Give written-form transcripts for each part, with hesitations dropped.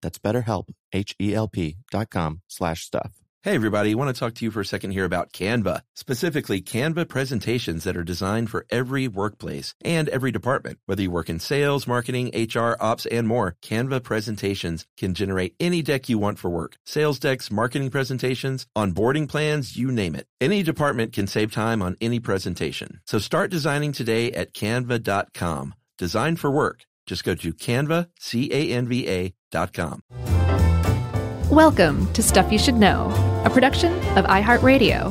That's BetterHelp, HELP.com/stuff. Hey, everybody. I want to talk to you for a second here about Canva, specifically Canva presentations that are designed for every workplace and every department. Whether you work in sales, marketing, HR, ops, and more, Canva presentations can generate any deck you want for work. Sales decks, marketing presentations, onboarding plans, you name it. Any department can save time on any presentation. So start designing today at canva.com. Design for work. Just go to Canva, CANVA.com. Welcome to Stuff You Should Know, a production of iHeartRadio.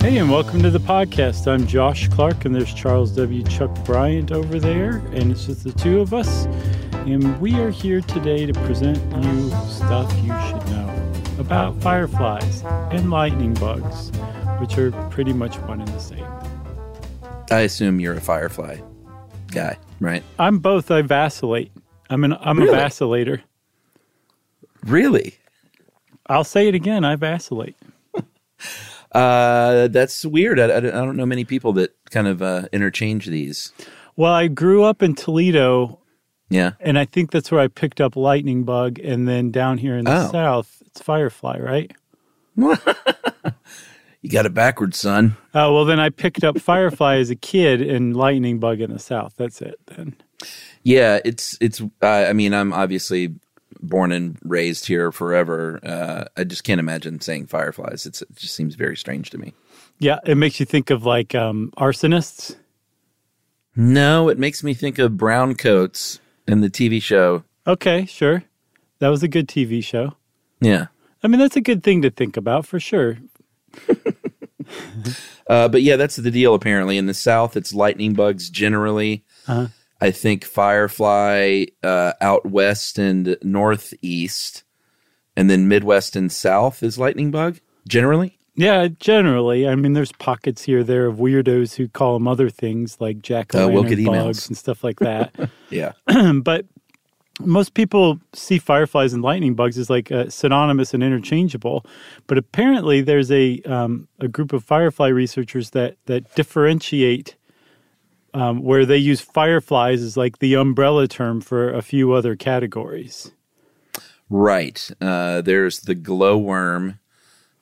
Hey, and welcome to the podcast. I'm Josh Clark, and there's Charles W. Chuck Bryant over there, and it's just the two of us. And we are here today to present you stuff you should know about fireflies and lightning bugs, which are pretty much one and the same. I assume you're a firefly guy, right? I'm both. I vacillate. I'm a vacillator. Really? I'll say it again. I vacillate. That's weird. I don't know many people that kind of interchange these. Well, I grew up in Toledo. Yeah. And I think that's where I picked up lightning bug. And then down here in the South, it's firefly, right? You got it backwards, son. Oh, well, then I picked up firefly as a kid and lightning bug in the South. That's it, then. Yeah, I mean, I'm obviously born and raised here forever. I just can't imagine saying fireflies. It just seems very strange to me. Yeah, it makes you think of, like, arsonists? No, it makes me think of Brown Coats and the TV show. Okay, sure. That was a good TV show. Yeah. I mean, that's a good thing to think about, for sure. But yeah, that's the deal. Apparently, in the South, it's lightning bugs generally. Uh-huh. I think firefly out west and northeast, and then Midwest and South is lightning bug generally. Yeah, generally. I mean, there's pockets here there of weirdos who call them other things like jack-o'-lantern bugs and stuff like that. Yeah, but most people see fireflies and lightning bugs as like synonymous and interchangeable, but apparently there's a group of firefly researchers that differentiate where they use fireflies as like the umbrella term for a few other categories. Right. There's the glowworm,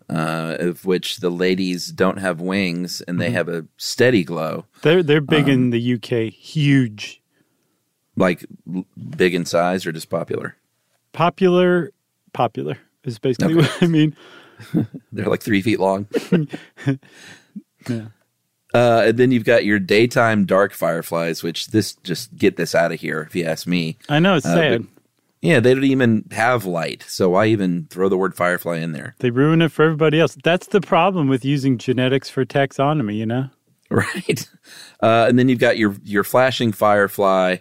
of which the ladies don't have wings and they have a steady glow. They're big in the UK, huge. Like big in size or just popular? Popular is basically what I mean. They're like 3 feet long. Yeah. And then you've got your daytime dark fireflies, which get this out of here if you ask me. I know, it's sad. Yeah, they don't even have light, so why even throw the word firefly in there? They ruin it for everybody else. That's the problem with using genetics for taxonomy, you know? Right. And then you've got your flashing firefly.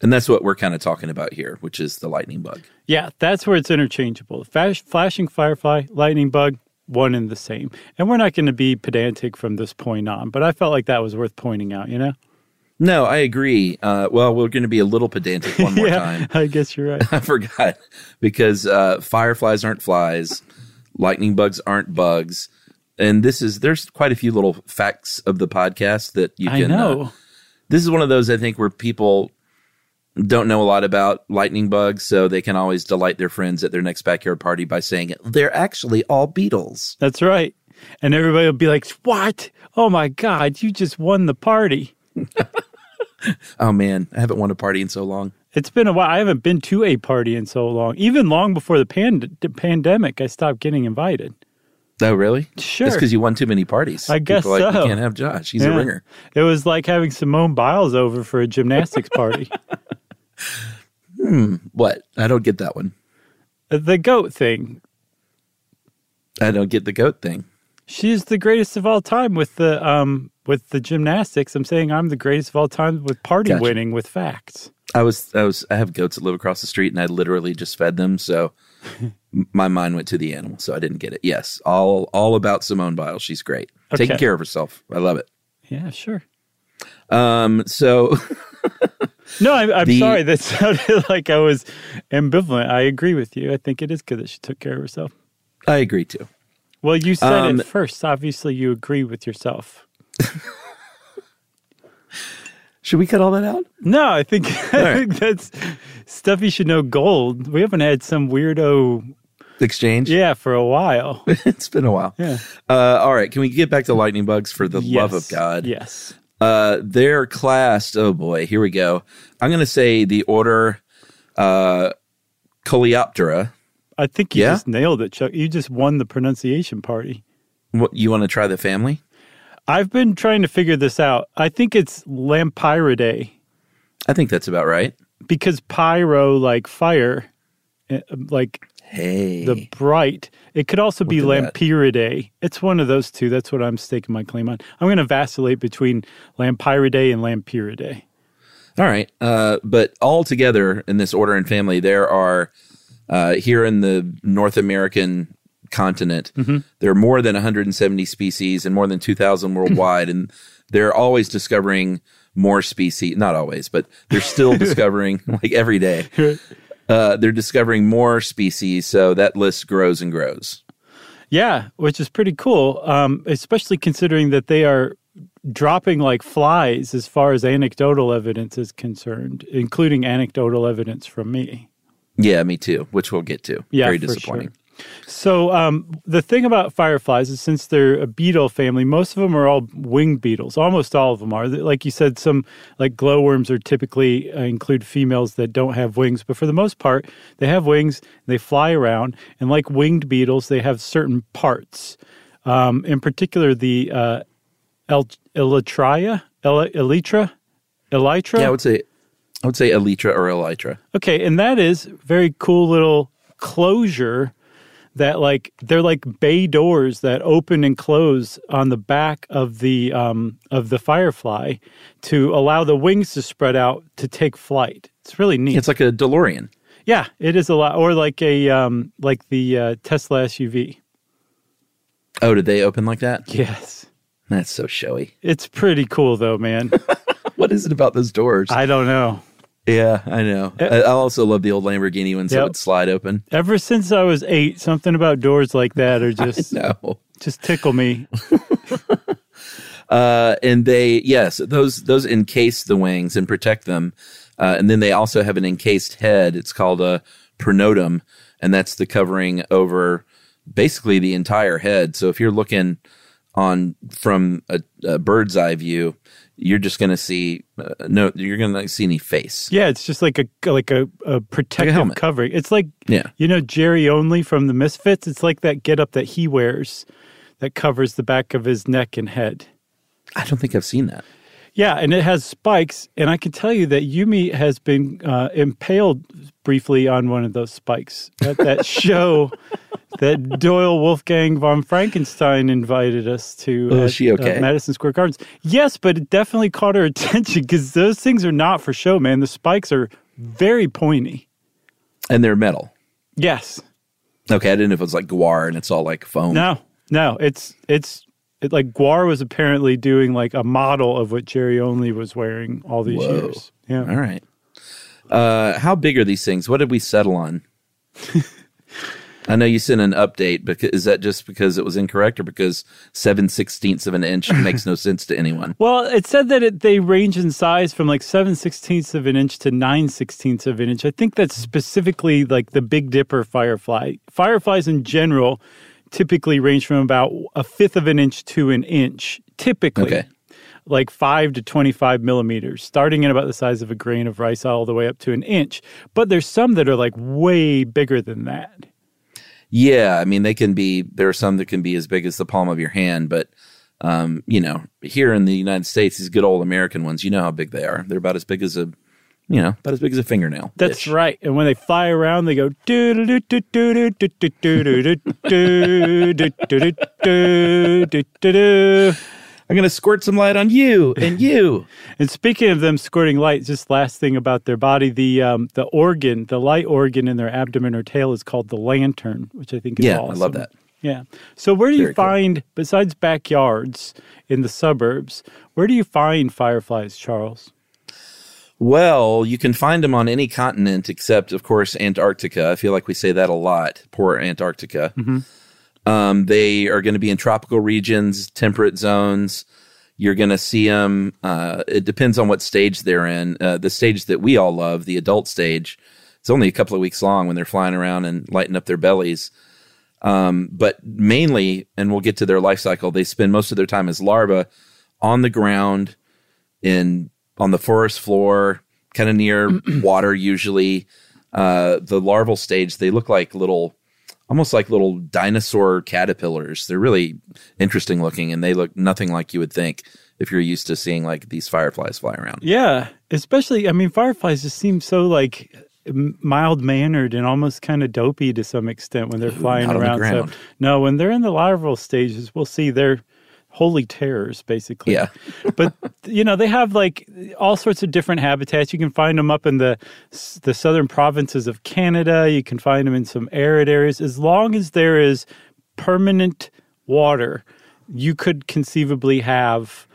And that's what we're kind of talking about here, which is the lightning bug. Yeah, that's where it's interchangeable. Flashing firefly, lightning bug, one and the same. And we're not going to be pedantic from this point on, but I felt like that was worth pointing out, you know? No, I agree. Well, we're going to be a little pedantic one more time. I guess you're right. I forgot, because fireflies aren't flies, lightning bugs aren't bugs. And there's quite a few little facts of the podcast that you can... I know. This is one of those, I think, where people... don't know a lot about lightning bugs, so they can always delight their friends at their next backyard party by saying, they're actually all beetles. That's right. And everybody will be like, what? Oh, my God, you just won the party. Oh, man, I haven't won a party in so long. It's been a while. I haven't been to a party in so long. Even long before the pandemic, I stopped getting invited. Oh, really? Sure. That's because you won too many parties. I guess so. You can't have Josh. He's a ringer. It was like having Simone Biles over for a gymnastics party. What? I don't get that one. The goat thing. I don't get the goat thing. She's the greatest of all time with the gymnastics. I'm saying I'm the greatest of all time with party winning with facts. I have goats that live across the street, and I literally just fed them. So my mind went to the animal, so I didn't get it. Yes, all about Simone Biles. She's great, taking care of herself. I love it. Yeah, sure. No, I'm sorry. That sounded like I was ambivalent. I agree with you. I think it is good that she took care of herself. I agree too. Well, you said it first. Obviously, you agree with yourself. Should we cut all that out? No, I think that's stuff you should know gold. We haven't had some weirdo exchange. Yeah, for a while. It's been a while. Yeah. All right. Can we get back to lightning bugs for the love of God? Yes. They're classed. Oh boy, here we go. I'm going to say the order Coleoptera. I think you just nailed it, Chuck. You just won the pronunciation party. What, you want to try the family? I've been trying to figure this out. I think it's Lampyridae. I think that's about right. Because pyro, like fire, like the bright. It could also be Lampyridae. It's one of those two. That's what I'm staking my claim on. I'm going to vacillate between Lampyridae and Lampyridae. All right. But all together in this order and family, there are... here in the North American continent, there are more than 170 species and more than 2,000 worldwide, and they're always discovering more species. Not always, but they're still discovering, like every day, they're discovering more species, so that list grows and grows. Yeah, which is pretty cool, especially considering that they are dropping like flies as far as anecdotal evidence is concerned, including anecdotal evidence from me. Yeah, me too, which we'll get to. Yeah, very disappointing. Sure. So the thing about fireflies is since they're a beetle family, most of them are all winged beetles. Almost all of them are. Like you said, some like glowworms are typically include females that don't have wings. But for the most part, they have wings, they fly around. And like winged beetles, they have certain parts. In particular, the elytra? Yeah, I would say elytra or elytra. Okay, and that is very cool little closure that like they're like bay doors that open and close on the back of the firefly to allow the wings to spread out to take flight. It's really neat. It's like a DeLorean. Yeah, it is a lot, or like a like the Tesla SUV. Oh, did they open like that? Yes. That's so showy. It's pretty cool though, man. What is it about those doors? I don't know. Yeah, I know. I also love the old Lamborghini ones that would slide open. Ever since I was 8, something about doors like that are just tickle me. And they, those encase the wings and protect them. And then they also have an encased head. It's called a pronotum, and that's the covering over basically the entire head. So if you're looking on from a bird's eye view, you're just going to see you're going to see any face. Yeah, it's just like a protective like a covering. It's like you know Jerry Only from the Misfits. It's like that getup that he wears that covers the back of his neck and head. I don't think I've seen that. Yeah, and it has spikes, and I can tell you that Yumi has been impaled briefly on one of those spikes at that show that Doyle Wolfgang von Frankenstein invited us to. Is she okay? Madison Square Gardens. Yes, but it definitely caught her attention because those things are not for show, man. The spikes are very pointy. And they're metal. Yes. Okay, I didn't know if it was like Gwar and it's all like foam. No, it's... It, like Gwar was apparently doing like a model of what Jerry Only was wearing all these years. Yeah. All right. How big are these things? What did we settle on? I know you sent an update, but is that just because it was incorrect or because 7/16 of an inch makes no sense to anyone? Well, it said that they range in size from like 7/16 of an inch to 9/16 of an inch. I think that's specifically like the Big Dipper firefly. Fireflies in general typically range from about 1/5 of an inch to an inch, typically. Okay. Like 5 to 25 millimeters, starting at about the size of a grain of rice all the way up to an inch. But there's some that are like way bigger than that. Yeah, I mean, there are some that can be as big as the palm of your hand, but, you know, here in the United States, these good old American ones, you know how big they are. They're about as big as a you know, about as big as a fingernail. That's right. And when they fly around, they go do do do do do do do do do do do do do. I'm going to squirt some light on you and you. And speaking of them squirting light, just last thing about their body, the organ, the light organ in their abdomen or tail is called the lantern, which I think is awesome. Yeah, I love that. Yeah. So where do you find, besides backyards in the suburbs, where do you find fireflies, Charles? Well, you can find them on any continent except, of course, Antarctica. I feel like we say that a lot, poor Antarctica. Mm-hmm. They are going to be in tropical regions, temperate zones. You're going to see them. It depends on what stage they're in. The stage that we all love, the adult stage, it's only a couple of weeks long when they're flying around and lighting up their bellies. But mainly, and we'll get to their life cycle, they spend most of their time as larvae on the ground, on the forest floor, kind of near water usually. The larval stage, they look like little... almost like little dinosaur caterpillars. They're really interesting looking, and they look nothing like you would think if you're used to seeing, like, these fireflies fly around. Yeah, especially, I mean, fireflies just seem so, like, mild-mannered and almost kind of dopey to some extent when they're flying around. So, no, when they're in the larval stages, we'll see they're holy terrors, basically. Yeah. But, you know, they have, like, all sorts of different habitats. You can find them up in the southern provinces of Canada. You can find them in some arid areas. As long as there is permanent water, you could conceivably have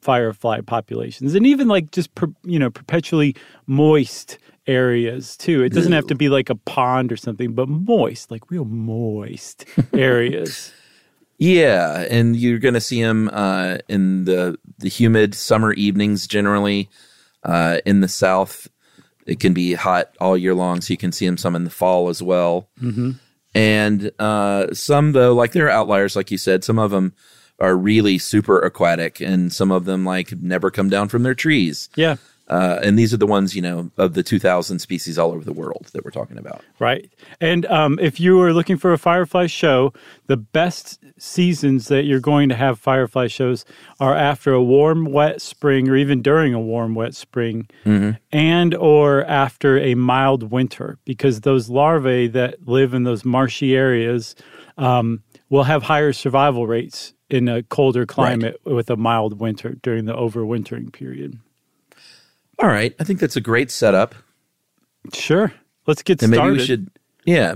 firefly populations. And even, like, just, perpetually moist areas, too. It doesn't have to be, like, a pond or something, but moist, like real moist areas. Yeah, and you're going to see them in the humid summer evenings generally. In the south, it can be hot all year long, so you can see them some in the fall as well. Mm-hmm. And some, though, like they're outliers, like you said. Some of them are really super aquatic, and some of them, like, never come down from their trees. Yeah. And these are the ones, you know, of the 2,000 species all over the world that we're talking about. Right. And if you are looking for a firefly show, the best seasons that you're going to have firefly shows are after a warm, wet spring, or even during a warm, wet spring, and or after a mild winter, because those larvae that live in those marshy areas will have higher survival rates in a colder climate with a mild winter during the overwintering period. All right. I think that's a great setup. Sure. Let's get started.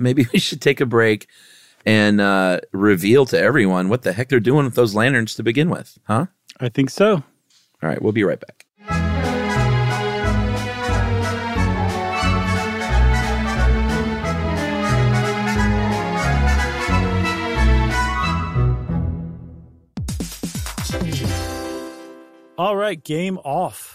Maybe we should take a break and reveal to everyone what the heck they're doing with those lanterns to begin with, huh? I think so. All right. We'll be right back. All right. Game off.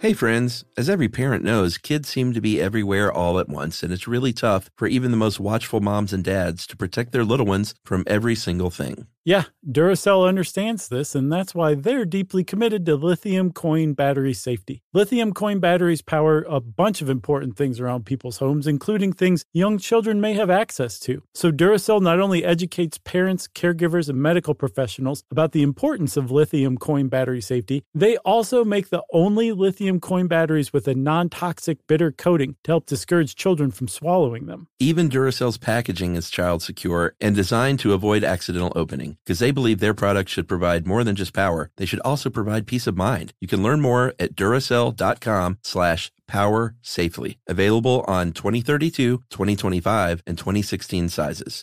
Hey friends, as every parent knows, kids seem to be everywhere all at once, and it's really tough for even the most watchful moms and dads to protect their little ones from every single thing. Yeah, Duracell understands this, and that's why they're deeply committed to lithium coin battery safety. Lithium coin batteries power a bunch of important things around people's homes, including things young children may have access to. So Duracell not only educates parents, caregivers, and medical professionals about the importance of lithium coin battery safety, they also make the only lithium lithium coin batteries with a non-toxic bitter coating to help discourage children from swallowing them. Even Duracell's packaging is child-secure and designed to avoid accidental opening, because they believe their products should provide more than just power. They should also provide peace of mind. You can learn more at Duracell.com/powersafely. Available on 2032, 2025, and 2016 sizes.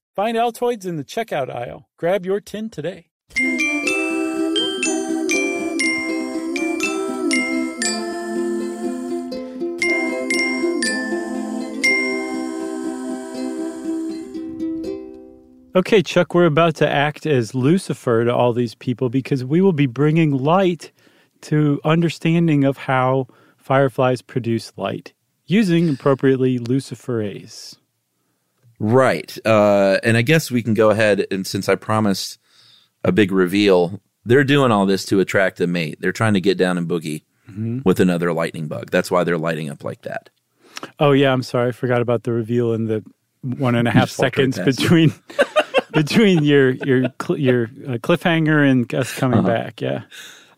Find Altoids in the checkout aisle. Grab your tin today. Okay, Chuck, we're about to act as Lucifer to all these people because we will be bringing light to understanding of how fireflies produce light using, appropriately, luciferase. Right. And I guess we can go ahead, and since I promised a big reveal, they're doing all this to attract a mate. They're trying to get down and boogie with another lightning bug. That's why they're lighting up like that. Oh, yeah. I'm sorry. I forgot about the reveal in the 1.5 seconds between your cliffhanger and us coming back. Yeah.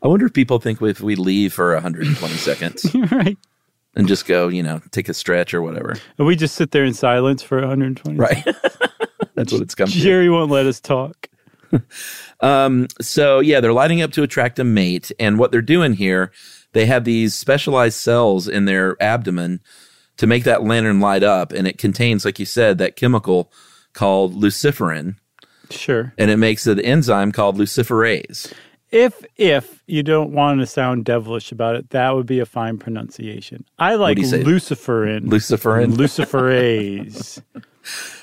I wonder if people think if we leave for 120 seconds. Right. And just go, take a stretch or whatever. And we just sit there in silence for 120 Right. That's what it's coming to. Jerry won't let us talk. So, they're lighting up to attract a mate. And what they're doing here, they have these specialized cells in their abdomen to make that lantern light up. And it contains, like you said, that chemical called luciferin. Sure. And it makes an enzyme called luciferase. If you don't want to sound devilish about it, that would be a fine pronunciation. I like luciferin. Luciferase.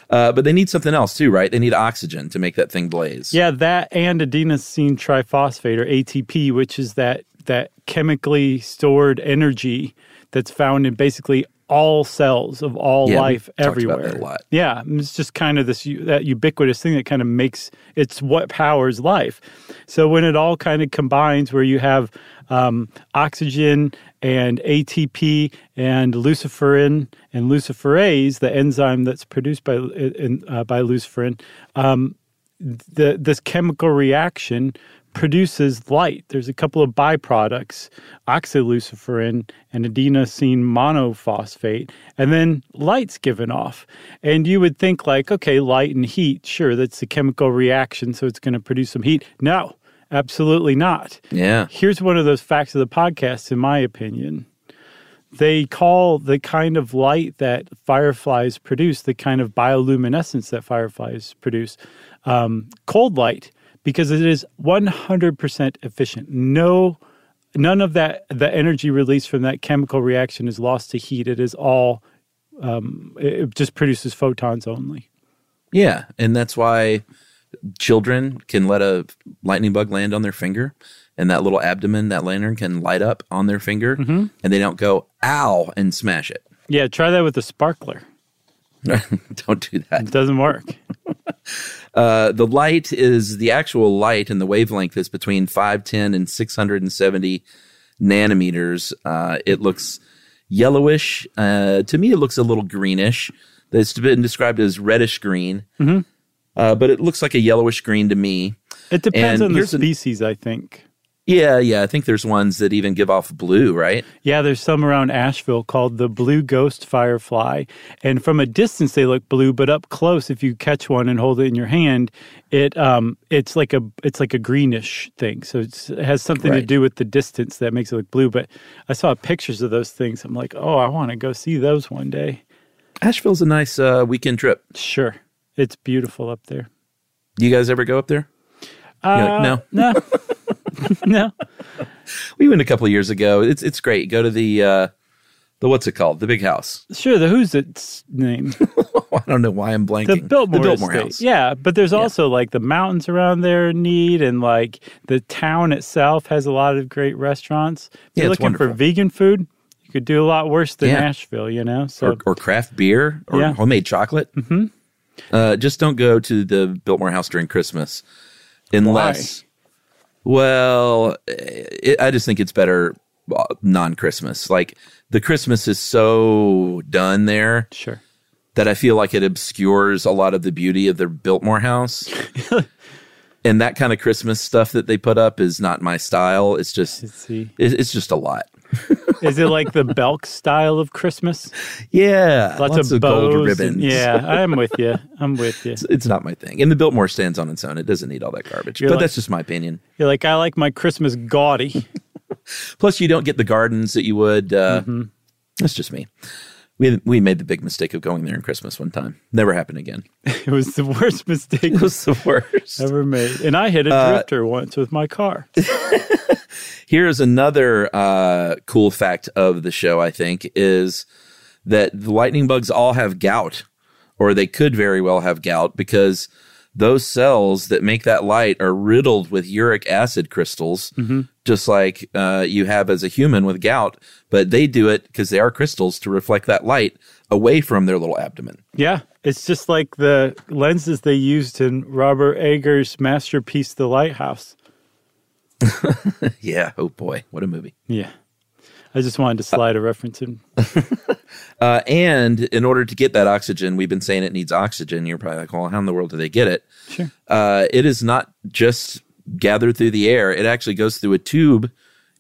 But they need something else too, right? They need oxygen to make that thing blaze. Yeah, that and adenosine triphosphate, or ATP, which is that chemically stored energy that's found in basically all cells of all life everywhere. Talked about that a lot. Yeah, it's just kind of that ubiquitous thing that kind of makes it's what powers life. So when it all kind of combines, where you have oxygen and ATP and luciferin and luciferase, the enzyme that's produced by luciferin, this chemical reaction produces light. There's a couple of byproducts, oxyluciferin and adenosine monophosphate, and then light's given off. And you would think light and heat, sure, that's a chemical reaction, so it's going to produce some heat. No, absolutely not. Yeah. Here's one of those facts of the podcast, in my opinion. They call the kind of light that fireflies produce, the kind of bioluminescence that fireflies produce, cold light, because it is 100% efficient. None of that, the energy released from that chemical reaction, is lost to heat. It is all, it just produces photons only. Yeah, and that's why children can let a lightning bug land on their finger, and that little abdomen, that lantern, can light up on their finger, and they don't go, ow, and smash it. Yeah, try that with a sparkler. Don't do that. It doesn't work. The light is the actual light, and the wavelength is between 510 and 670 nanometers. It looks yellowish. To me, it looks a little greenish. It's been described as reddish green, mm-hmm. But it looks like a yellowish green to me. It depends on the species, I think. Yeah. I think there's ones that even give off blue, right? Yeah, there's some around Asheville called the blue ghost firefly. And from a distance, they look blue, but up close, if you catch one and hold it in your hand, it's like a greenish thing. So it has something to do with the distance that makes it look blue. But I saw pictures of those things. I'm like, oh, I want to go see those one day. Asheville's a nice weekend trip. Sure. It's beautiful up there. You guys ever go up there? No. No, we went a couple of years ago. It's great. Go to the what's it called? The big house. Sure, the who's its name? I don't know why I'm blanking. The Biltmore house. Yeah, but there's also like the mountains around there are neat, and like the town itself has a lot of great restaurants. If you're looking for vegan food, you could do a lot worse than Nashville, you know. So or craft beer or homemade chocolate. Mm-hmm. Just don't go to the Biltmore house during Christmas, unless. Why? Well, I just think it's better non-Christmas. Like, the Christmas is so done there that I feel like it obscures a lot of the beauty of the Biltmore house. And that kind of Christmas stuff that they put up is not my style. It's just it's just a lot. Is it like the Belk style of Christmas? Yeah. Lots of bows, gold ribbons. Yeah, I'm with you. It's not my thing. And the Biltmore stands on its own. It doesn't need all that garbage. But that's just my opinion. You're like, I like my Christmas gaudy. Plus, you don't get the gardens that you would. That's just me. We made the big mistake of going there in Christmas one time. Never happened again. It was the worst mistake. It was the worst. Ever made. And I hit a drifter once with my car. Here's another cool fact of the show, I think, is that the lightning bugs all have gout, or they could very well have gout, because those cells that make that light are riddled with uric acid crystals, just like you have as a human with gout, but they do it because they are crystals to reflect that light away from their little abdomen. Yeah, it's just like the lenses they used in Robert Eggers' masterpiece, The Lighthouse. Yeah, oh boy, what a movie. Yeah, I just wanted to slide a reference in. And in order to get that oxygen, we've been saying it needs oxygen. You're probably like, well, how in the world do they get it? Sure. It is not just gathered through the air. It actually goes through a tube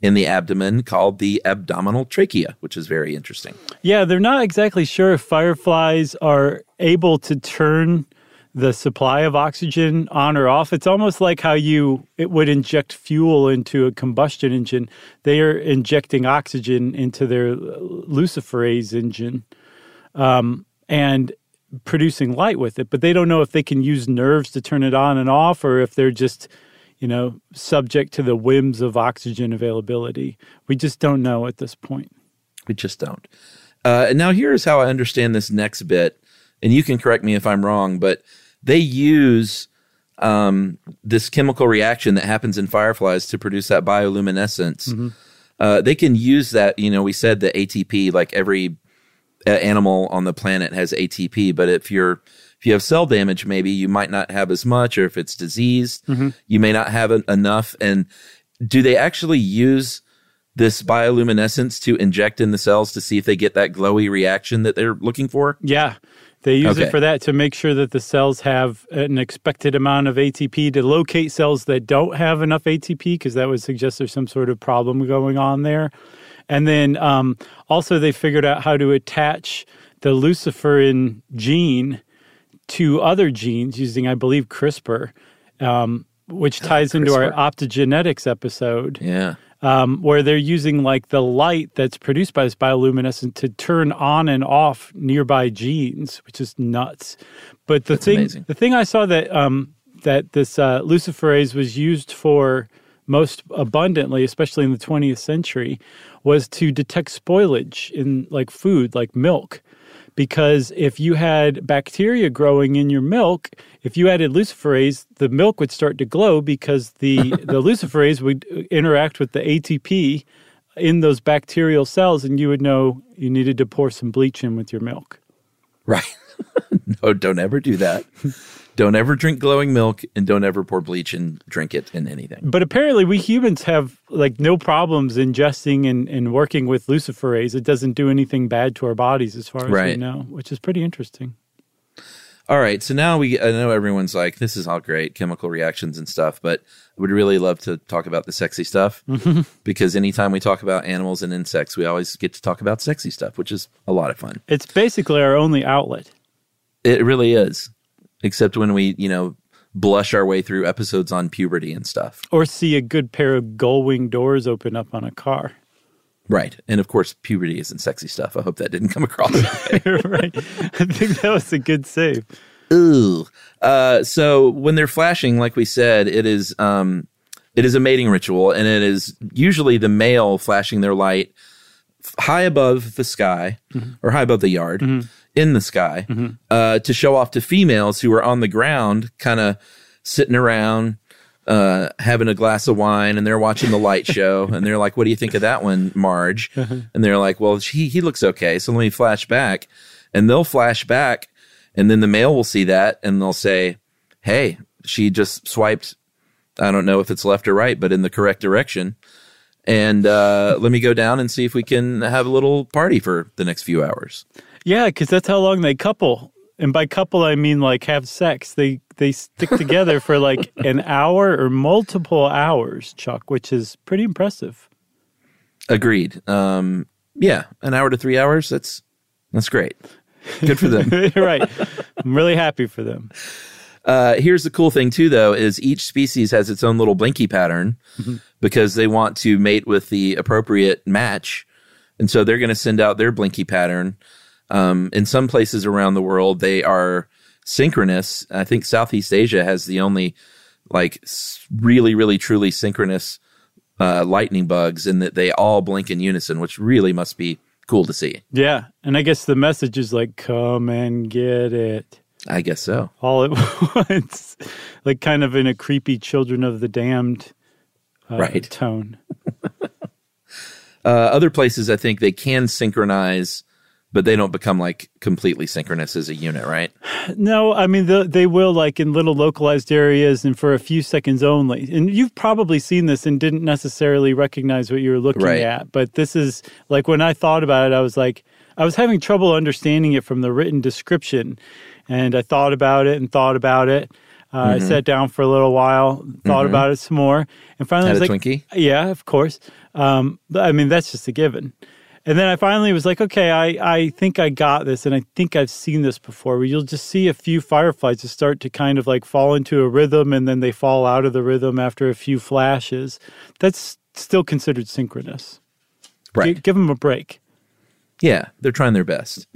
in the abdomen called the abdominal trachea, which is very interesting. Yeah, they're not exactly sure if fireflies are able to turn the supply of oxygen on or off. It's almost like how it would inject fuel into a combustion engine. They are injecting oxygen into their luciferase engine and producing light with it. But they don't know if they can use nerves to turn it on and off, or if they're just, subject to the whims of oxygen availability. We just don't know at this point. We just don't. And now here's how I understand this next bit. And you can correct me if I'm wrong, but they use this chemical reaction that happens in fireflies to produce that bioluminescence. Mm-hmm. They can use that. We said the ATP, like every animal on the planet has ATP, but if you have cell damage, maybe you might not have as much, or if it's diseased, you may not have enough. And do they actually use this bioluminescence to inject in the cells to see if they get that glowy reaction that they're looking for? Yeah. They use it for that, to make sure that the cells have an expected amount of ATP, to locate cells that don't have enough ATP, because that would suggest there's some sort of problem going on there. And then also they figured out how to attach the luciferin gene to other genes using, I believe, CRISPR, which ties into our optogenetics episode. Yeah. Where they're using the light that's produced by this bioluminescence to turn on and off nearby genes, which is nuts. But the thing I saw that this luciferase was used for most abundantly, especially in the 20th century, was to detect spoilage in food, like milk. Because if you had bacteria growing in your milk, if you added luciferase, the milk would start to glow, because the luciferase would interact with the ATP in those bacterial cells, and you would know you needed to pour some bleach in with your milk. Right. No, don't ever do that. Don't ever drink glowing milk, and don't ever pour bleach and drink it in anything. But apparently we humans have, like, no problems ingesting and working with luciferase. It doesn't do anything bad to our bodies as far as we know, which is pretty interesting. All right, so now I know everyone's like, this is all great, chemical reactions and stuff, but I would really love to talk about the sexy stuff because anytime we talk about animals and insects, we always get to talk about sexy stuff, which is a lot of fun. It's basically our only outlet. It really is. Except when we, you know, blush our way through episodes on puberty and stuff. Or see a good pair of gull-wing doors open up on a car. Right. And, of course, puberty isn't sexy stuff. I hope that didn't come across. Right. I think that was a good save. Ooh. So when they're flashing, like we said, it is a mating ritual. And it is usually the male flashing their light high above the sky or high above the yard. In the sky to show off to females who are on the ground kind of sitting around having a glass of wine, and they're watching the light show and they're like, what do you think of that one, Marge? And they're like, well, he looks okay, so let me flash back. And they'll flash back, and then the male will see that and they'll say, hey, she just swiped, I don't know if it's left or right, but in the correct direction. And let me go down and see if we can have a little party for the next few hours. Yeah, because that's how long they couple. And by couple, I mean like have sex. They stick together for like an hour or multiple hours, Chuck, which is pretty impressive. Agreed. Yeah, an hour to 3 hours, that's great. Good for them. Right. I'm really happy for them. Here's the cool thing, too, though, is each species has its own little blinky pattern because they want to mate with the appropriate match. And so they're going to send out their blinky pattern. In some places around the world, they are synchronous. I think Southeast Asia has the only, like, really, really, truly synchronous lightning bugs, in that they all blink in unison, which really must be cool to see. Yeah, and I guess the message is like, come and get it. I guess so. All at once, like kind of in a creepy Children of the Damned tone. Other places, I think they can synchronize, but they don't become like completely synchronous as a unit, right? No, I mean, they will, like, in little localized areas and for a few seconds only. And you've probably seen this and didn't necessarily recognize what you were looking at. But this is, like, when I thought about it, I was like, I was having trouble understanding it from the written description. And I thought about it and thought about it. I sat down for a little while, thought about it some more. And finally I was like, Twinkie? Yeah, of course. I mean, that's just a given. And then I finally was like, okay, I think I got this, and I think I've seen this before, where you'll just see a few fireflies just start to kind of like fall into a rhythm, and then they fall out of the rhythm after a few flashes. That's still considered synchronous. Right. Give them a break. Yeah, they're trying their best.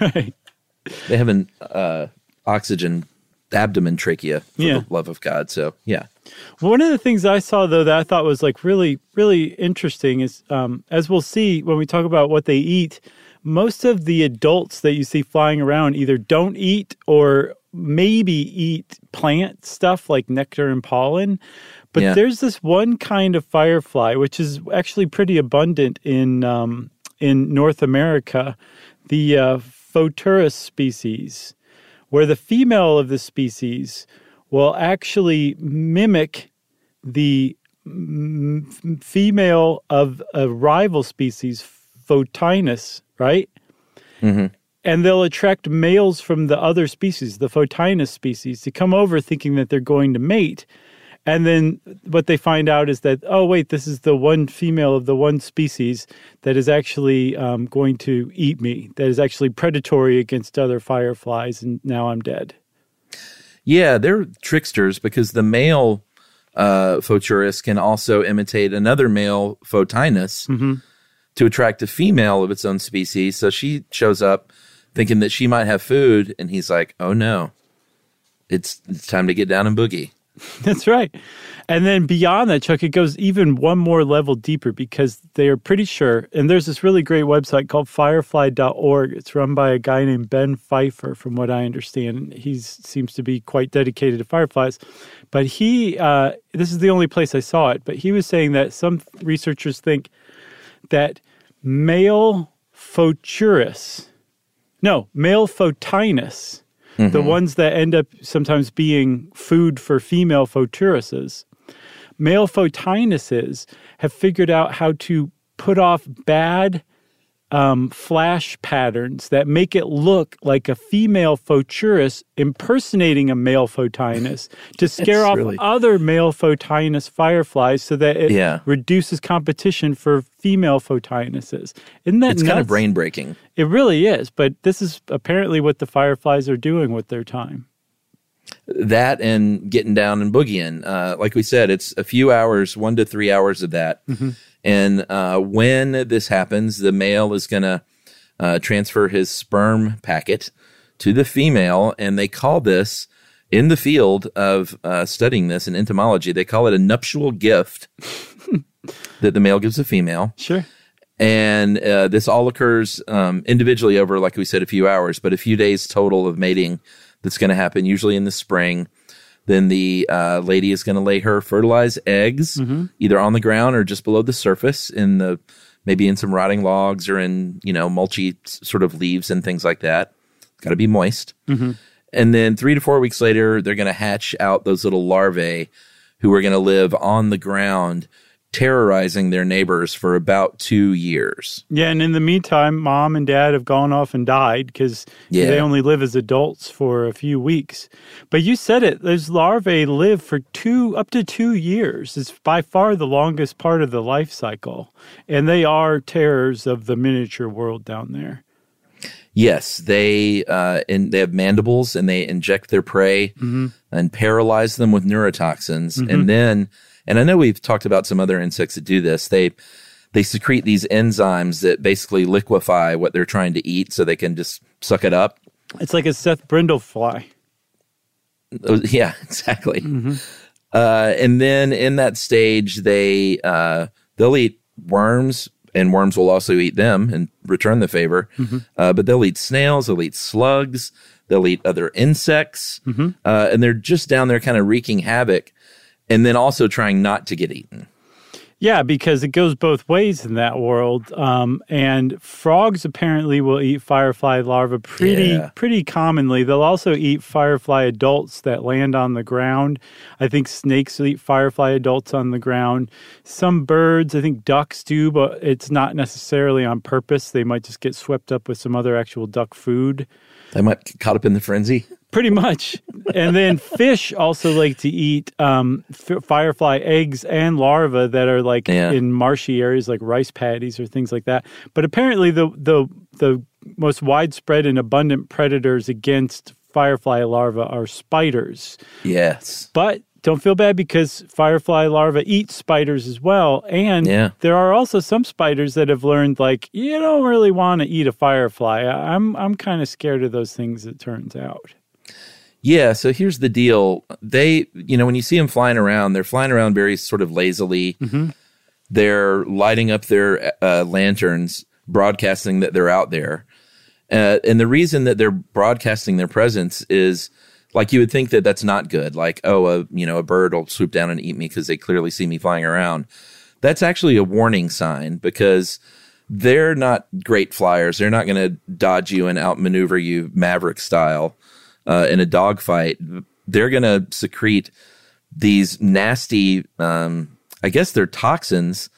Right. They have an oxygen abdomen trachea for the love of God, so yeah. One of the things I saw, though, that I thought was like really, really interesting is, as we'll see when we talk about what they eat, most of the adults that you see flying around either don't eat or maybe eat plant stuff like nectar and pollen. But there's this one kind of firefly, which is actually pretty abundant in North America, the Photuris species, where the female of the species will actually mimic the female of a rival species, Photinus, right? And they'll attract males from the other species, the Photinus species, to come over thinking that they're going to mate. And then what they find out is that, oh, wait, this is the one female of the one species that is actually going to eat me, that is actually predatory against other fireflies, and now I'm dead. Yeah, they're tricksters, because the male Photuris can also imitate another male Photinus to attract a female of its own species. So she shows up thinking that she might have food, and he's like, oh, no, it's time to get down and boogie. That's right. And then beyond that, Chuck, it goes even one more level deeper, because they are pretty sure, and there's this really great website called Firefly.org. It's run by a guy named Ben Pfeiffer, from what I understand. He seems to be quite dedicated to fireflies. But he, this is the only place I saw it, but he was saying that some researchers think that male Photinus mm-hmm. the ones that end up sometimes being food for female Photurises. Male Photinuses have figured out how to put off bad flash patterns that make it look like a female Photuris impersonating a male Photinus to scare off other male Photinus fireflies so that it reduces competition for female Photinuses. Isn't that nuts? Kind of brain-breaking. It really is, but this is apparently what the fireflies are doing with their time. That and getting down and boogieing. Like we said, it's a few hours, 1 to 3 hours of that. Mm-hmm. And when this happens, the male is going to transfer his sperm packet to the female, and they call this, in the field of studying this in entomology, they call it a nuptial gift that the male gives the female. Sure. And this all occurs individually over, like we said, a few hours, but a few days total of mating that's going to happen, usually in the spring. Then the lady is going to lay her fertilized eggs mm-hmm. either on the ground or just below the surface in the maybe in some rotting logs or in, you know, mulchy sort of leaves and things like that. Got to be moist. Mm-hmm. And then 3 to 4 weeks later, they're going to hatch out those little larvae who are going to live on the ground terrorizing their neighbors for about 2 years. Yeah, and in the meantime, mom and dad have gone off and died because they only live as adults for a few weeks. But you said it, those larvae live for up to two years. It's by far the longest part of the life cycle. And they are terrors of the miniature world down there. Yes, they have mandibles and they inject their prey mm-hmm. and paralyze them with neurotoxins. Mm-hmm. And then... And I know we've talked about some other insects that do this. They secrete these enzymes that basically liquefy what they're trying to eat so they can just suck it up. It's like a Seth Brindle fly. Yeah, exactly. Mm-hmm. And then in that stage, they'll eat worms, and worms will also eat them and return the favor. Mm-hmm. But they'll eat snails, they'll eat slugs, they'll eat other insects. Mm-hmm. And they're just down there kind of wreaking havoc. And then also trying not to get eaten. Yeah, because it goes both ways in that world. And frogs apparently will eat firefly larvae pretty commonly. They'll also eat firefly adults that land on the ground. I think snakes will eat firefly adults on the ground. Some birds, I think ducks do, but it's not necessarily on purpose. They might just get swept up with some other actual duck food. They might get caught up in the frenzy. Pretty much. And then fish also like to eat firefly eggs and larvae that are like in marshy areas like rice paddies or things like that. But apparently the most widespread and abundant predators against firefly larvae are spiders. Yes. But don't feel bad because firefly larvae eat spiders as well. And there are also some spiders that have learned, like, you don't really want to eat a firefly. I'm kind of scared of those things, it turns out. Yeah, so here's the deal. They, you know, when you see them flying around, they're flying around very sort of lazily. Mm-hmm. They're lighting up their lanterns, broadcasting that they're out there. And the reason that they're broadcasting their presence is, like, you would think that that's not good. Like, a bird will swoop down and eat me because they clearly see me flying around. That's actually a warning sign because they're not great flyers. They're not going to dodge you and outmaneuver you maverick style. In a dogfight, they're going to secrete these nasty, I guess they're toxins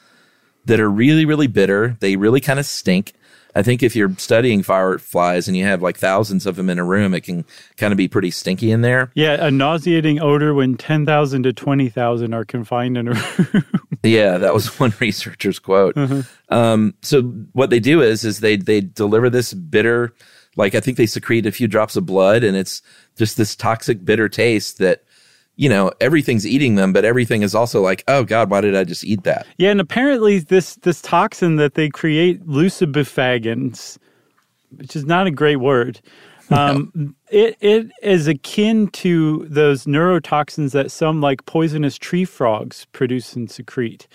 that are really, really bitter. They really kind of stink. I think if you're studying fireflies and you have like thousands of them in a room, it can kind of be pretty stinky in there. Yeah, a nauseating odor when 10,000 to 20,000 are confined in a room. Yeah, that was one researcher's quote. Mm-hmm. So what they do is they deliver this bitter... Like, I think they secrete a few drops of blood, and it's just this toxic, bitter taste that, you know, everything's eating them, but everything is also like, oh, God, why did I just eat that? Yeah, and apparently this toxin that they create, leucibufagans, which is not a great word, it is akin to those neurotoxins that some, like, poisonous tree frogs produce and secrete.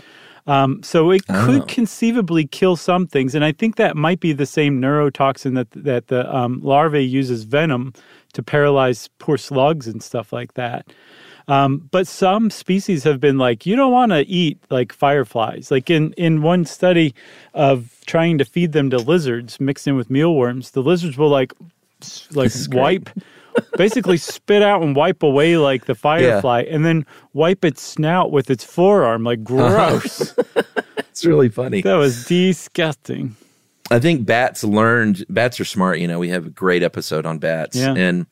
So it could conceivably kill some things, and I think that might be the same neurotoxin that the larvae use as venom to paralyze poor slugs and stuff like that. But some species have been like, you don't want to eat, like, fireflies. Like in one study of trying to feed them to lizards mixed in with mealworms, the lizards were like, like wipe, basically spit out and wipe away like the firefly, and then wipe its snout with its forearm. Like, gross. It's really funny. That was disgusting. I think bats are smart. You know, we have a great episode on bats, and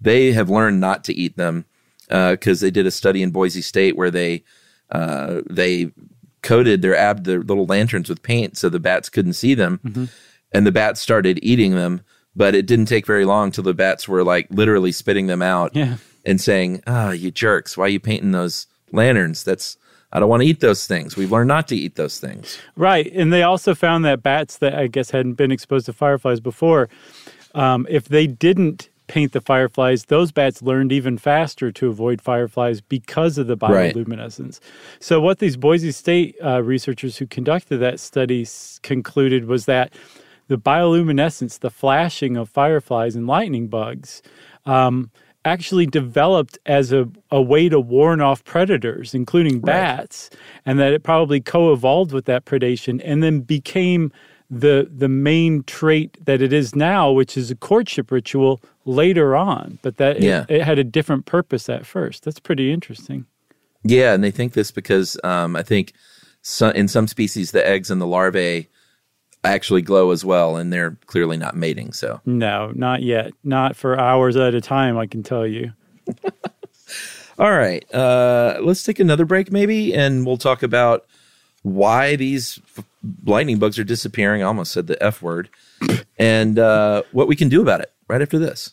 they have learned not to eat them because they did a study in Boise State where they coated their little lanterns with paint so the bats couldn't see them, and the bats started eating them. But it didn't take very long till the bats were like literally spitting them out and saying, "Ah, you jerks! Why are you painting those lanterns? I don't want to eat those things. We've learned not to eat those things." Right. And they also found that bats that I guess hadn't been exposed to fireflies before, if they didn't paint the fireflies, those bats learned even faster to avoid fireflies because of the bioluminescence. Right. So what these Boise State researchers who conducted that study concluded was that the bioluminescence, the flashing of fireflies and lightning bugs, actually developed as a way to warn off predators, including bats, and that it probably co-evolved with that predation and then became the main trait that it is now, which is a courtship ritual later on. But that it had a different purpose at first. That's pretty interesting. Yeah, and they think this because I think in some species the eggs and the larvae actually glow as well, and they're clearly not mating. So no, not yet. Not for hours at a time, I can tell you. All right. Let's take another break maybe, and we'll talk about why these lightning bugs are disappearing. I almost said the F word. And what we can do about it right after this.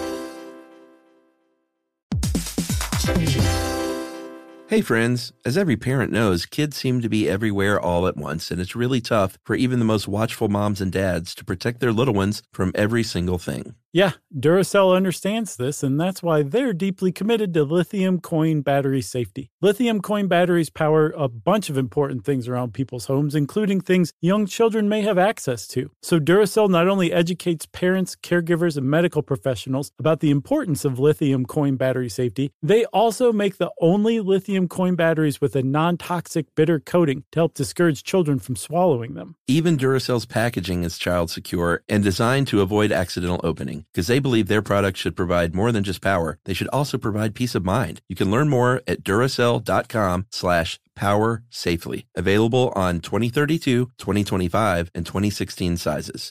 Hey friends, as every parent knows, kids seem to be everywhere all at once, and it's really tough for even the most watchful moms and dads to protect their little ones from every single thing. Yeah, Duracell understands this, and that's why they're deeply committed to lithium coin battery safety. Lithium coin batteries power a bunch of important things around people's homes, including things young children may have access to. So Duracell not only educates parents, caregivers, and medical professionals about the importance of lithium coin battery safety, they also make the only lithium coin batteries with a non-toxic bitter coating to help discourage children from swallowing them. Even Duracell's packaging is child secure and designed to avoid accidental opening, because they believe their products should provide more than just power. They should also provide peace of mind. You can learn more at Duracell.com/powersafely. Available on 2032, 2025, and 2016 sizes.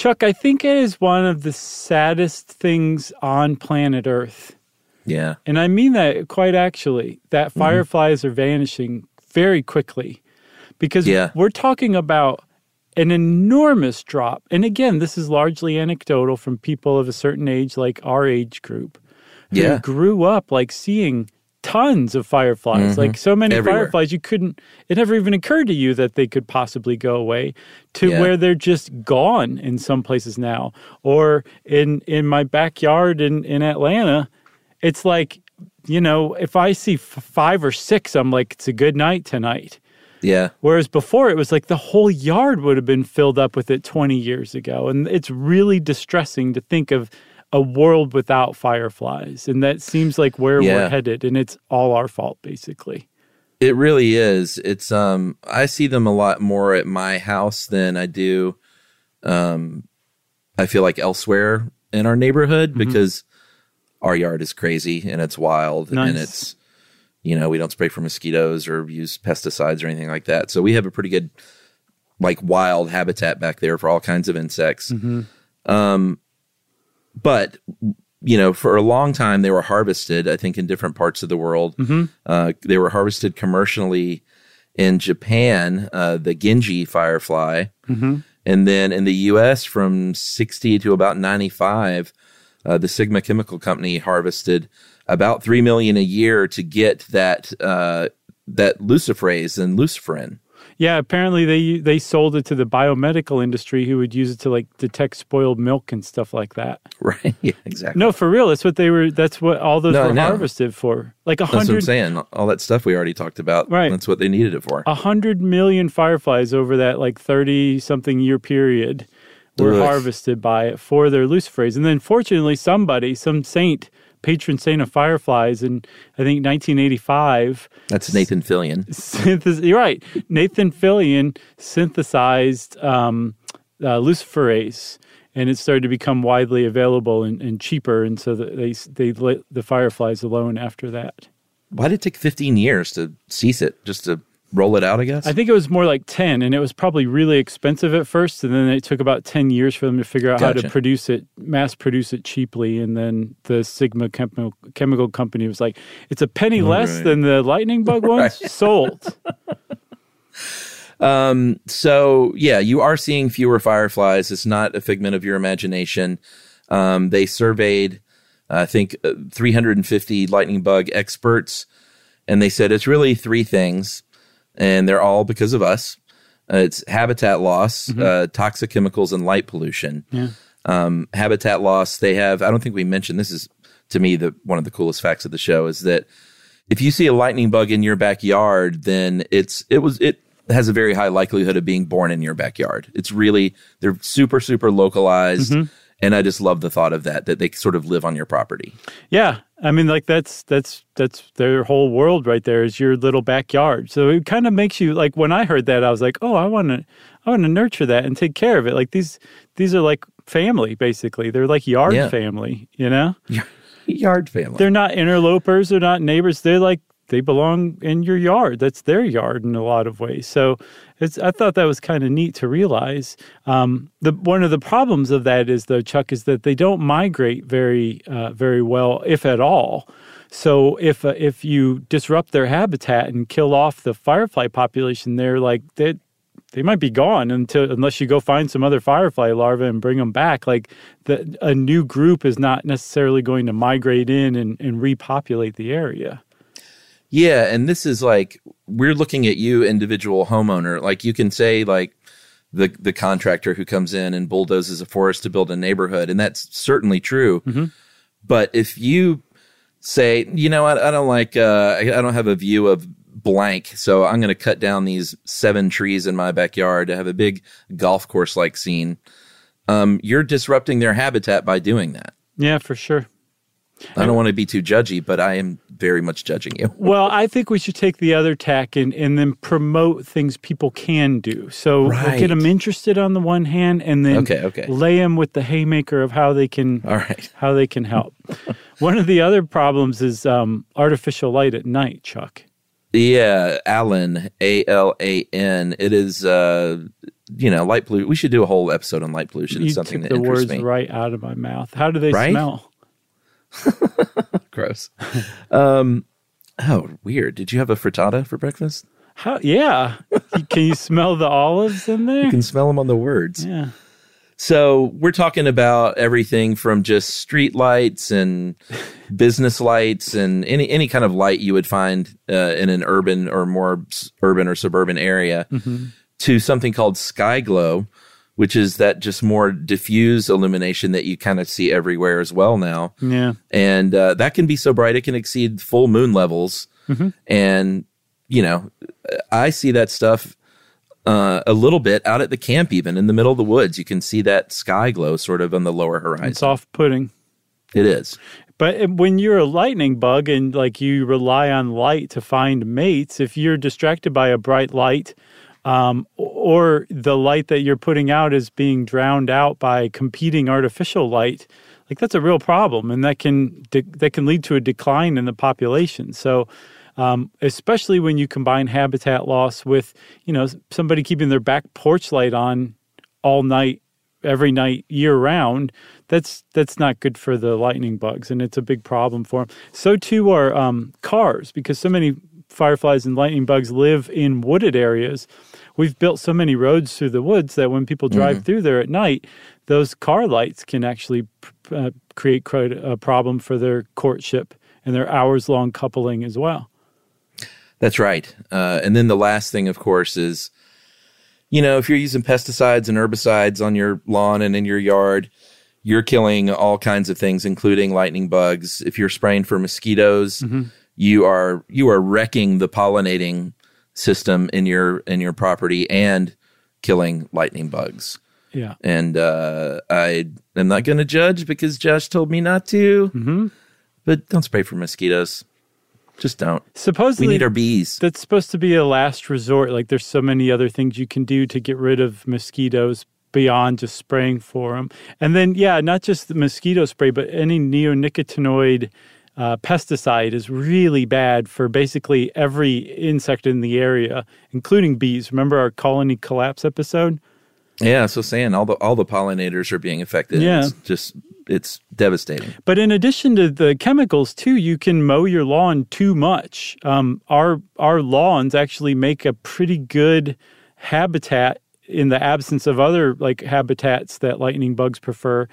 Chuck, I think it is one of the saddest things on planet Earth. Yeah. And I mean that quite actually, that fireflies are vanishing very quickly. Because we're talking about an enormous drop. And again, this is largely anecdotal from people of a certain age, like our age group, who grew up like seeing tons of fireflies, like so many fireflies it never even occurred to you that they could possibly go away, to where they're just gone in some places now. Or in my backyard in Atlanta, it's like, you know, if I see five or six, I'm like, it's a good night tonight. Yeah. Whereas before, it was like the whole yard would have been filled up with it 20 years ago. And it's really distressing to think of a world without fireflies. And that seems like where we're headed, and it's all our fault, basically. It really is. It's I see them a lot more at my house than I do, I feel like, elsewhere in our neighborhood, because our yard is crazy and it's wild and it's, you know, we don't spray for mosquitoes or use pesticides or anything like that. So we have a pretty good, like, wild habitat back there for all kinds of insects. But, you know, for a long time, they were harvested, I think, in different parts of the world. They were harvested commercially in Japan, the Genji firefly. And then in the U.S. from 60 to about 95, the Sigma Chemical Company harvested about 3 million a year to get that that luciferase and luciferin. Yeah, apparently they sold it to the biomedical industry, who would use it to, like, detect spoiled milk and stuff like that. Right. Yeah, exactly. No, for real. That's what they were. That's what all those were harvested for. Like 100. That's what I'm saying. All that stuff we already talked about. Right. That's what they needed it for. 100 million fireflies over that, like, 30-something year period were harvested by it for their luciferase. And then, fortunately, somebody, some saint, patron saint of fireflies, in I think 1985. That's Nathan Fillion. You're right. Nathan Fillion synthesized luciferase, and it started to become widely available and cheaper, and so they let the fireflies alone after that. Why did it take 15 years to cease it, just to roll it out, I guess? I think it was more like 10, and it was probably really expensive at first, and then it took about 10 years for them to figure out how to produce it, mass produce it cheaply, and then the Sigma Chemical Company was like, it's a penny less than the lightning bug ones, sold. So, yeah, you are seeing fewer fireflies. It's not a figment of your imagination. They surveyed, I think, 350 lightning bug experts, and they said it's really three things. And they're all because of us. It's habitat loss, toxic chemicals, and light pollution. Habitat loss, they have, I don't think we mentioned, this is, to me, one of the coolest facts of the show, is that if you see a lightning bug in your backyard, then it has a very high likelihood of being born in your backyard. It's really, they're super, super localized. And I just love the thought of that they sort of live on your property. Yeah. I mean, like, that's their whole world right there, is your little backyard. So it kind of makes you, like, when I heard that, I was like, oh, I want to nurture that and take care of it. Like, these are like family, basically. They're like yard family, you know? Yard family. They're not interlopers. They're not neighbors. They're like, they belong in your yard. That's their yard in a lot of ways. So I thought that was kind of neat to realize. One of the problems of that is, though, Chuck, is that they don't migrate very, very well, if at all. So if you disrupt their habitat and kill off the firefly population, they're like they might be gone unless you go find some other firefly larvae and bring them back. Like, a new group is not necessarily going to migrate in and repopulate the area. Yeah, and this is like, we're looking at you, individual homeowner. Like, you can say, like, the contractor who comes in and bulldozes a forest to build a neighborhood, and that's certainly true. But if you say, you know, I don't like, I don't have a view of blank, so I'm going to cut down these 7 trees in my backyard to have a big golf course-like scene, you're disrupting their habitat by doing that. Yeah, for sure. I don't want to be too judgy, but I am very much judging you. Well, I think we should take the other tack and then promote things people can do. So we'll get them interested on the one hand, and then lay them with the haymaker of how they can how they can help. One of the other problems is artificial light at night, Chuck. Yeah, Alan, A-L-A-N. It is, light pollution. We should do a whole episode on light pollution. It's something that interests me. You took the words right out of my mouth. How do they smell? Gross. Weird. Did you have a frittata for breakfast? Yeah. Can you smell the olives in there? You can smell them on the words. Yeah. So we're talking about everything from just street lights and business lights and any kind of light you would find in an urban or more urban or suburban area to something called sky glow, which is that just more diffuse illumination that you kind of see everywhere as well now. Yeah. And that can be so bright it can exceed full moon levels. And, you know, I see that stuff a little bit out at the camp, even in the middle of the woods. You can see that sky glow sort of on the lower horizon. It's off-putting. It is. But when you're a lightning bug and, like, you rely on light to find mates, if you're distracted by a bright light or the light that you're putting out is being drowned out by competing artificial light, like, that's a real problem, and that can lead to a decline in the population. So especially when you combine habitat loss with, you know, somebody keeping their back porch light on all night, every night, year-round, that's not good for the lightning bugs, and it's a big problem for them. So, too, are cars, because so many fireflies and lightning bugs live in wooded areas. We've built so many roads through the woods that when people drive through there at night, those car lights can actually create quite a problem for their courtship and their hours-long coupling as well. That's right. And then the last thing, of course, is, you know, if you're using pesticides and herbicides on your lawn and in your yard, you're killing all kinds of things, including lightning bugs. If you're spraying for mosquitoes, you are wrecking the pollinating system in your property and killing lightning bugs. Yeah. And I am not going to judge because Josh told me not to. Mm-hmm. But don't spray for mosquitoes. Just don't. Supposedly, we need our bees. That's supposed to be a last resort. Like, there's so many other things you can do to get rid of mosquitoes beyond just spraying for them. And then, yeah, not just the mosquito spray, but any neonicotinoid pesticide is really bad for basically every insect in the area, including bees. Remember our colony collapse episode? Yeah, so saying all the pollinators are being affected. Yeah. It's devastating. But in addition to the chemicals, too, you can mow your lawn too much. Our lawns actually make a pretty good habitat in the absence of other, like, habitats that lightning bugs prefer.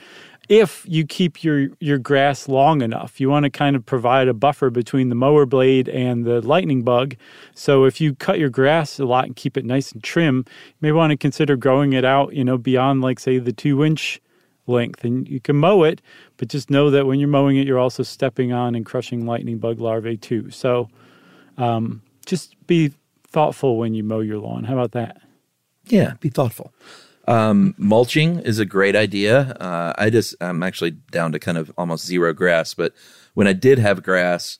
If you keep your grass long enough, you want to kind of provide a buffer between the mower blade and the lightning bug. So if you cut your grass a lot and keep it nice and trim, you may want to consider growing it out, you know, beyond, like, say, the 2-inch length, and you can mow it, but just know that when you're mowing it, you're also stepping on and crushing lightning bug larvae too. So just be thoughtful when you mow your lawn. How about that? Yeah, be thoughtful. Mulching is a great idea. I'm actually down to kind of almost zero grass, but when I did have grass,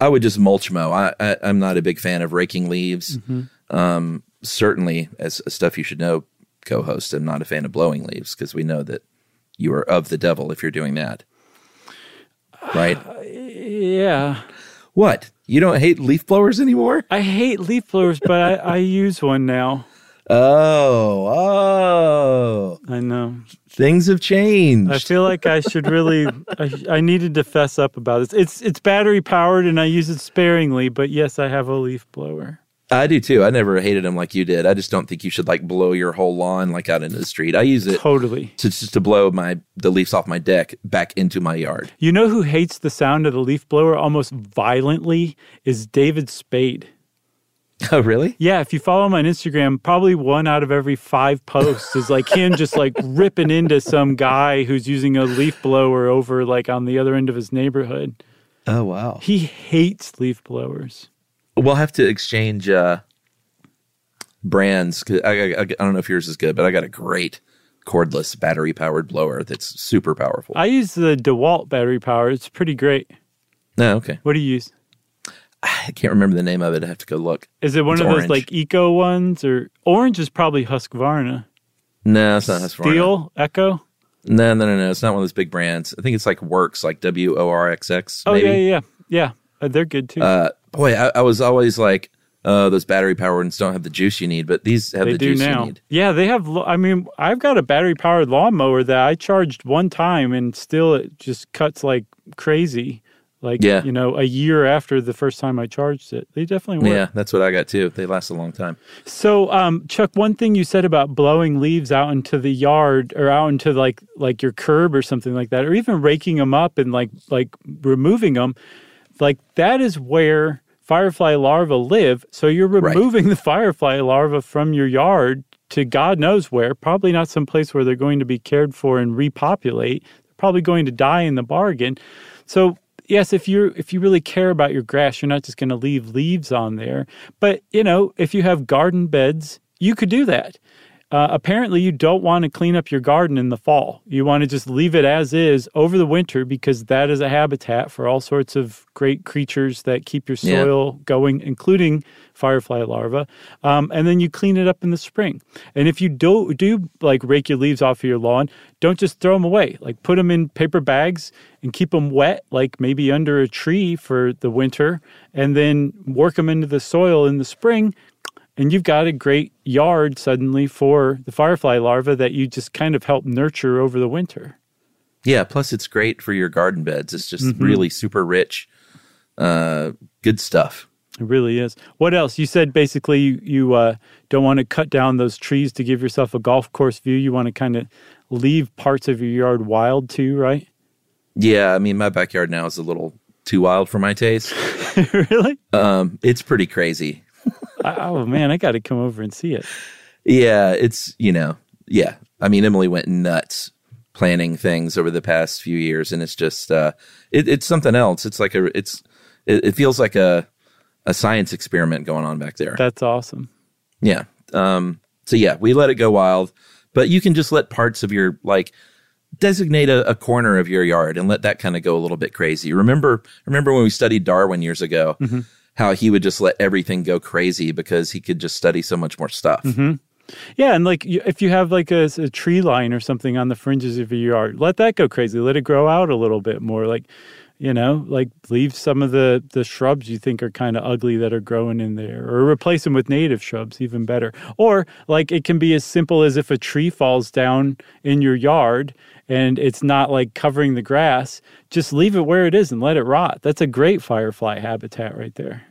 I would just mulch mow. I'm not a big fan of raking leaves. Mm-hmm. Certainly, as stuff you should know, co-host, I'm not a fan of blowing leaves, because we know that you are of the devil if you're doing that. Right? Yeah. What? You don't hate leaf blowers anymore? I hate leaf blowers, but I use one now. Oh. I know. Things have changed. I feel like I should really, I needed to fess up about this. It's battery powered and I use it sparingly, but yes, I have a leaf blower. I do too. I never hated them like you did. I just don't think you should, like, blow your whole lawn, like, out into the street. I use it totally to just to blow the leaves off my deck back into my yard. You know who hates the sound of the leaf blower almost violently is David Spade. Oh, really? Yeah. If you follow him on Instagram, probably 1 out of every 5 posts is like him just, like, ripping into some guy who's using a leaf blower over, like, on the other end of his neighborhood. Oh, wow. He hates leaf blowers. We'll have to exchange brands. I don't know if yours is good, but I got a great cordless battery-powered blower that's super powerful. I use the DeWalt battery power. It's pretty great. Oh, okay. What do you use? I can't remember the name of it. I have to go look. Is it one of those, like, eco ones? Or orange is probably Husqvarna. No, it's not Husqvarna. Steel? Echo? No. It's not one of those big brands. I think it's like Works, like WORXX. Oh, maybe. Yeah. Yeah. They're good, too. Boy, I was always like, those battery-powered ones don't have the juice you need, but these have the juice you need. Yeah, they have. I mean, I've got a battery-powered lawnmower that I charged one time, and still it just cuts like crazy. Like, you know, a year after the first time I charged it. They definitely work. Yeah, that's what I got, too. They last a long time. So, Chuck, one thing you said about blowing leaves out into the yard or out into, like your curb or something like that, or even raking them up and, like removing them, like, that is where firefly larvae live, so you're removing the firefly larvae from your yard to God knows where, probably not some place where they're going to be cared for and repopulate. They're probably going to die in the bargain. So, yes, if you really care about your grass, you're not just going to leave leaves on there. But, you know, if you have garden beds, you could do that. Apparently, you don't want to clean up your garden in the fall. You want to just leave it as is over the winter because that is a habitat for all sorts of great creatures that keep your soil going, including firefly larvae. And then you clean it up in the spring. And if you do like rake your leaves off of your lawn, don't just throw them away. Like put them in paper bags and keep them wet, like maybe under a tree for the winter, and then work them into the soil in the spring. And you've got a great yard suddenly for the firefly larvae that you just kind of help nurture over the winter. Yeah, plus it's great for your garden beds. It's just really super rich, good stuff. It really is. What else? You said basically you don't want to cut down those trees to give yourself a golf course view. You want to kind of leave parts of your yard wild too, right? Yeah, I mean, my backyard now is a little too wild for my taste. Really? It's pretty crazy. Oh, man, I got to come over and see it. Yeah, it's, I mean, Emily went nuts planning things over the past few years, and it's just, it's something else. It's like it feels like a science experiment going on back there. That's awesome. Yeah. So, yeah, we let it go wild, but you can just let parts of your, designate a corner of your yard and let that kind of go a little bit crazy. Remember when we studied Darwin years ago? Mm-hmm. How he would just let everything go crazy because he could just study so much more stuff. Mm-hmm. Yeah, and if you have a tree line or something on the fringes of your yard, let that go crazy. Let it grow out a little bit more. Leave some of the shrubs you think are kind of ugly that are growing in there, or replace them with native shrubs, even better. Or it can be as simple as if a tree falls down in your yard and it's not covering the grass, just leave it where it is and let it rot. That's a great firefly habitat right there.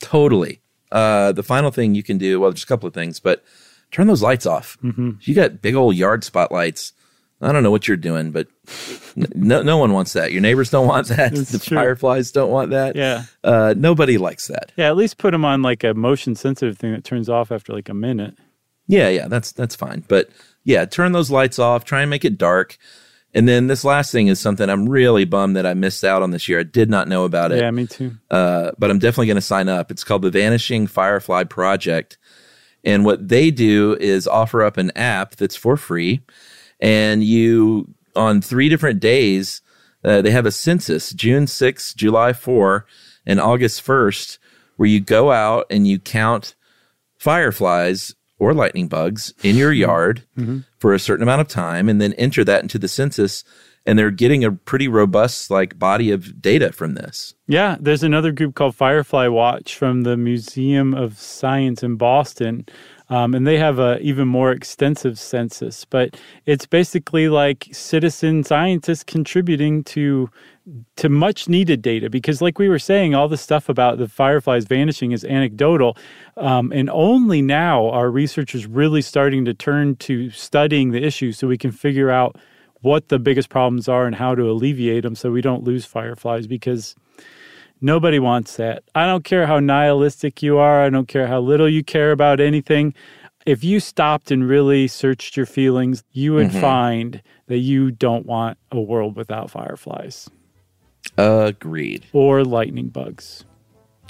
Totally. The final thing you can do, well, there's a couple of things, but turn those lights off. Mm-hmm. You got big old yard spotlights. I don't know what you're doing, but no one wants that. Your neighbors don't want that. It's the true. Fireflies don't want that. Yeah. Nobody likes that. Yeah, at least put them on a motion-sensitive thing that turns off after a minute. Yeah, that's fine. But yeah, turn those lights off. Try and make it dark. And then this last thing is something I'm really bummed that I missed out on this year. I did not know about it. Yeah, me too. But I'm definitely going to sign up. It's called the Vanishing Firefly Project. And what they do is offer up an app that's for free. And you, on 3 different days, they have a census, June 6th, July 4th, and August 1st, where you go out and you count fireflies or lightning bugs in your yard for a certain amount of time and then enter that into the census. And they're getting a pretty robust body of data from this. Yeah, there's another group called Firefly Watch from the Museum of Science in Boston. And they have a even more extensive census, but it's basically citizen scientists contributing to much needed data, because we were saying, all the stuff about the fireflies vanishing is anecdotal. And only now are researchers really starting to turn to studying the issue so we can figure out what the biggest problems are and how to alleviate them so we don't lose fireflies, because nobody wants that. I don't care how nihilistic you are. I don't care how little you care about anything. If you stopped and really searched your feelings, you would find that you don't want a world without fireflies. Agreed. Or lightning bugs.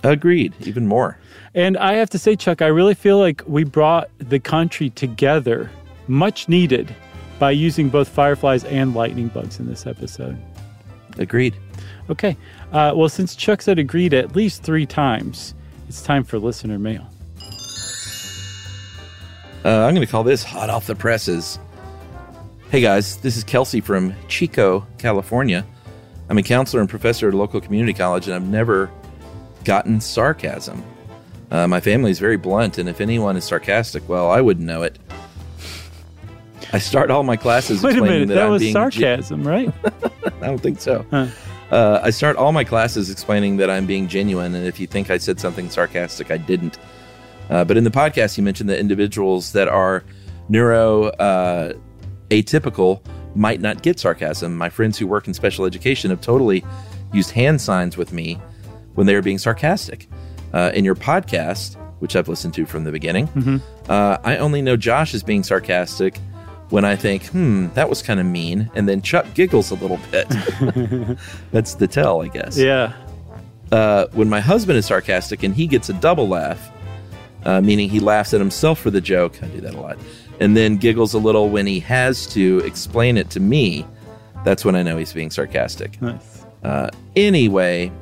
Agreed. Even more. And I have to say, Chuck, I really feel like we brought the country together, much needed, by using both fireflies and lightning bugs in this episode. Agreed. Okay. Well, since Chuck said agreed at least 3 times, it's time for listener mail. I'm going to call this hot off the presses. Hey, guys. This is Kelsey from Chico, California. I'm a counselor and professor at a local community college, and I've never gotten sarcasm. My family is very blunt, and if anyone is sarcastic, well, I wouldn't know it. I start all my classes explaining that I'm being... Wait a minute, that was sarcasm, right? I don't think so. Huh. I start all my classes explaining that I'm being genuine, and if you think I said something sarcastic, I didn't. But in the podcast, you mentioned that individuals that are neuroatypical might not get sarcasm. My friends who work in special education have totally used hand signs with me when they were being sarcastic. In your podcast, which I've listened to from the beginning, I only know Josh is being sarcastic when I think, that was kind of mean, and then Chuck giggles a little bit. That's the tell, I guess. Yeah. When my husband is sarcastic and he gets a double laugh, meaning he laughs at himself for the joke, I do that a lot, and then giggles a little when he has to explain it to me, that's when I know he's being sarcastic. Nice. Anyway,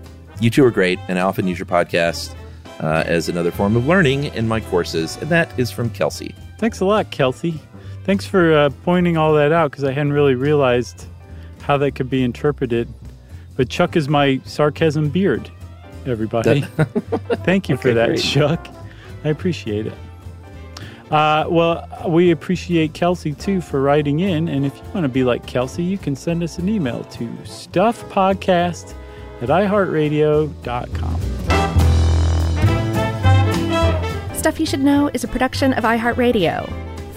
you two are great, and I often use your podcast as another form of learning in my courses. And that is from Kelsey. Thanks a lot, Kelsey. Thanks for pointing all that out, because I hadn't really realized how that could be interpreted. But Chuck is my sarcasm beard, everybody. Thank you for that, great. Chuck. I appreciate it. Well, we appreciate Kelsey, too, for writing in. And if you want to be like Kelsey, you can send us an email to stuffpodcast@iheartradio.com. Stuff You Should Know is a production of iHeartRadio.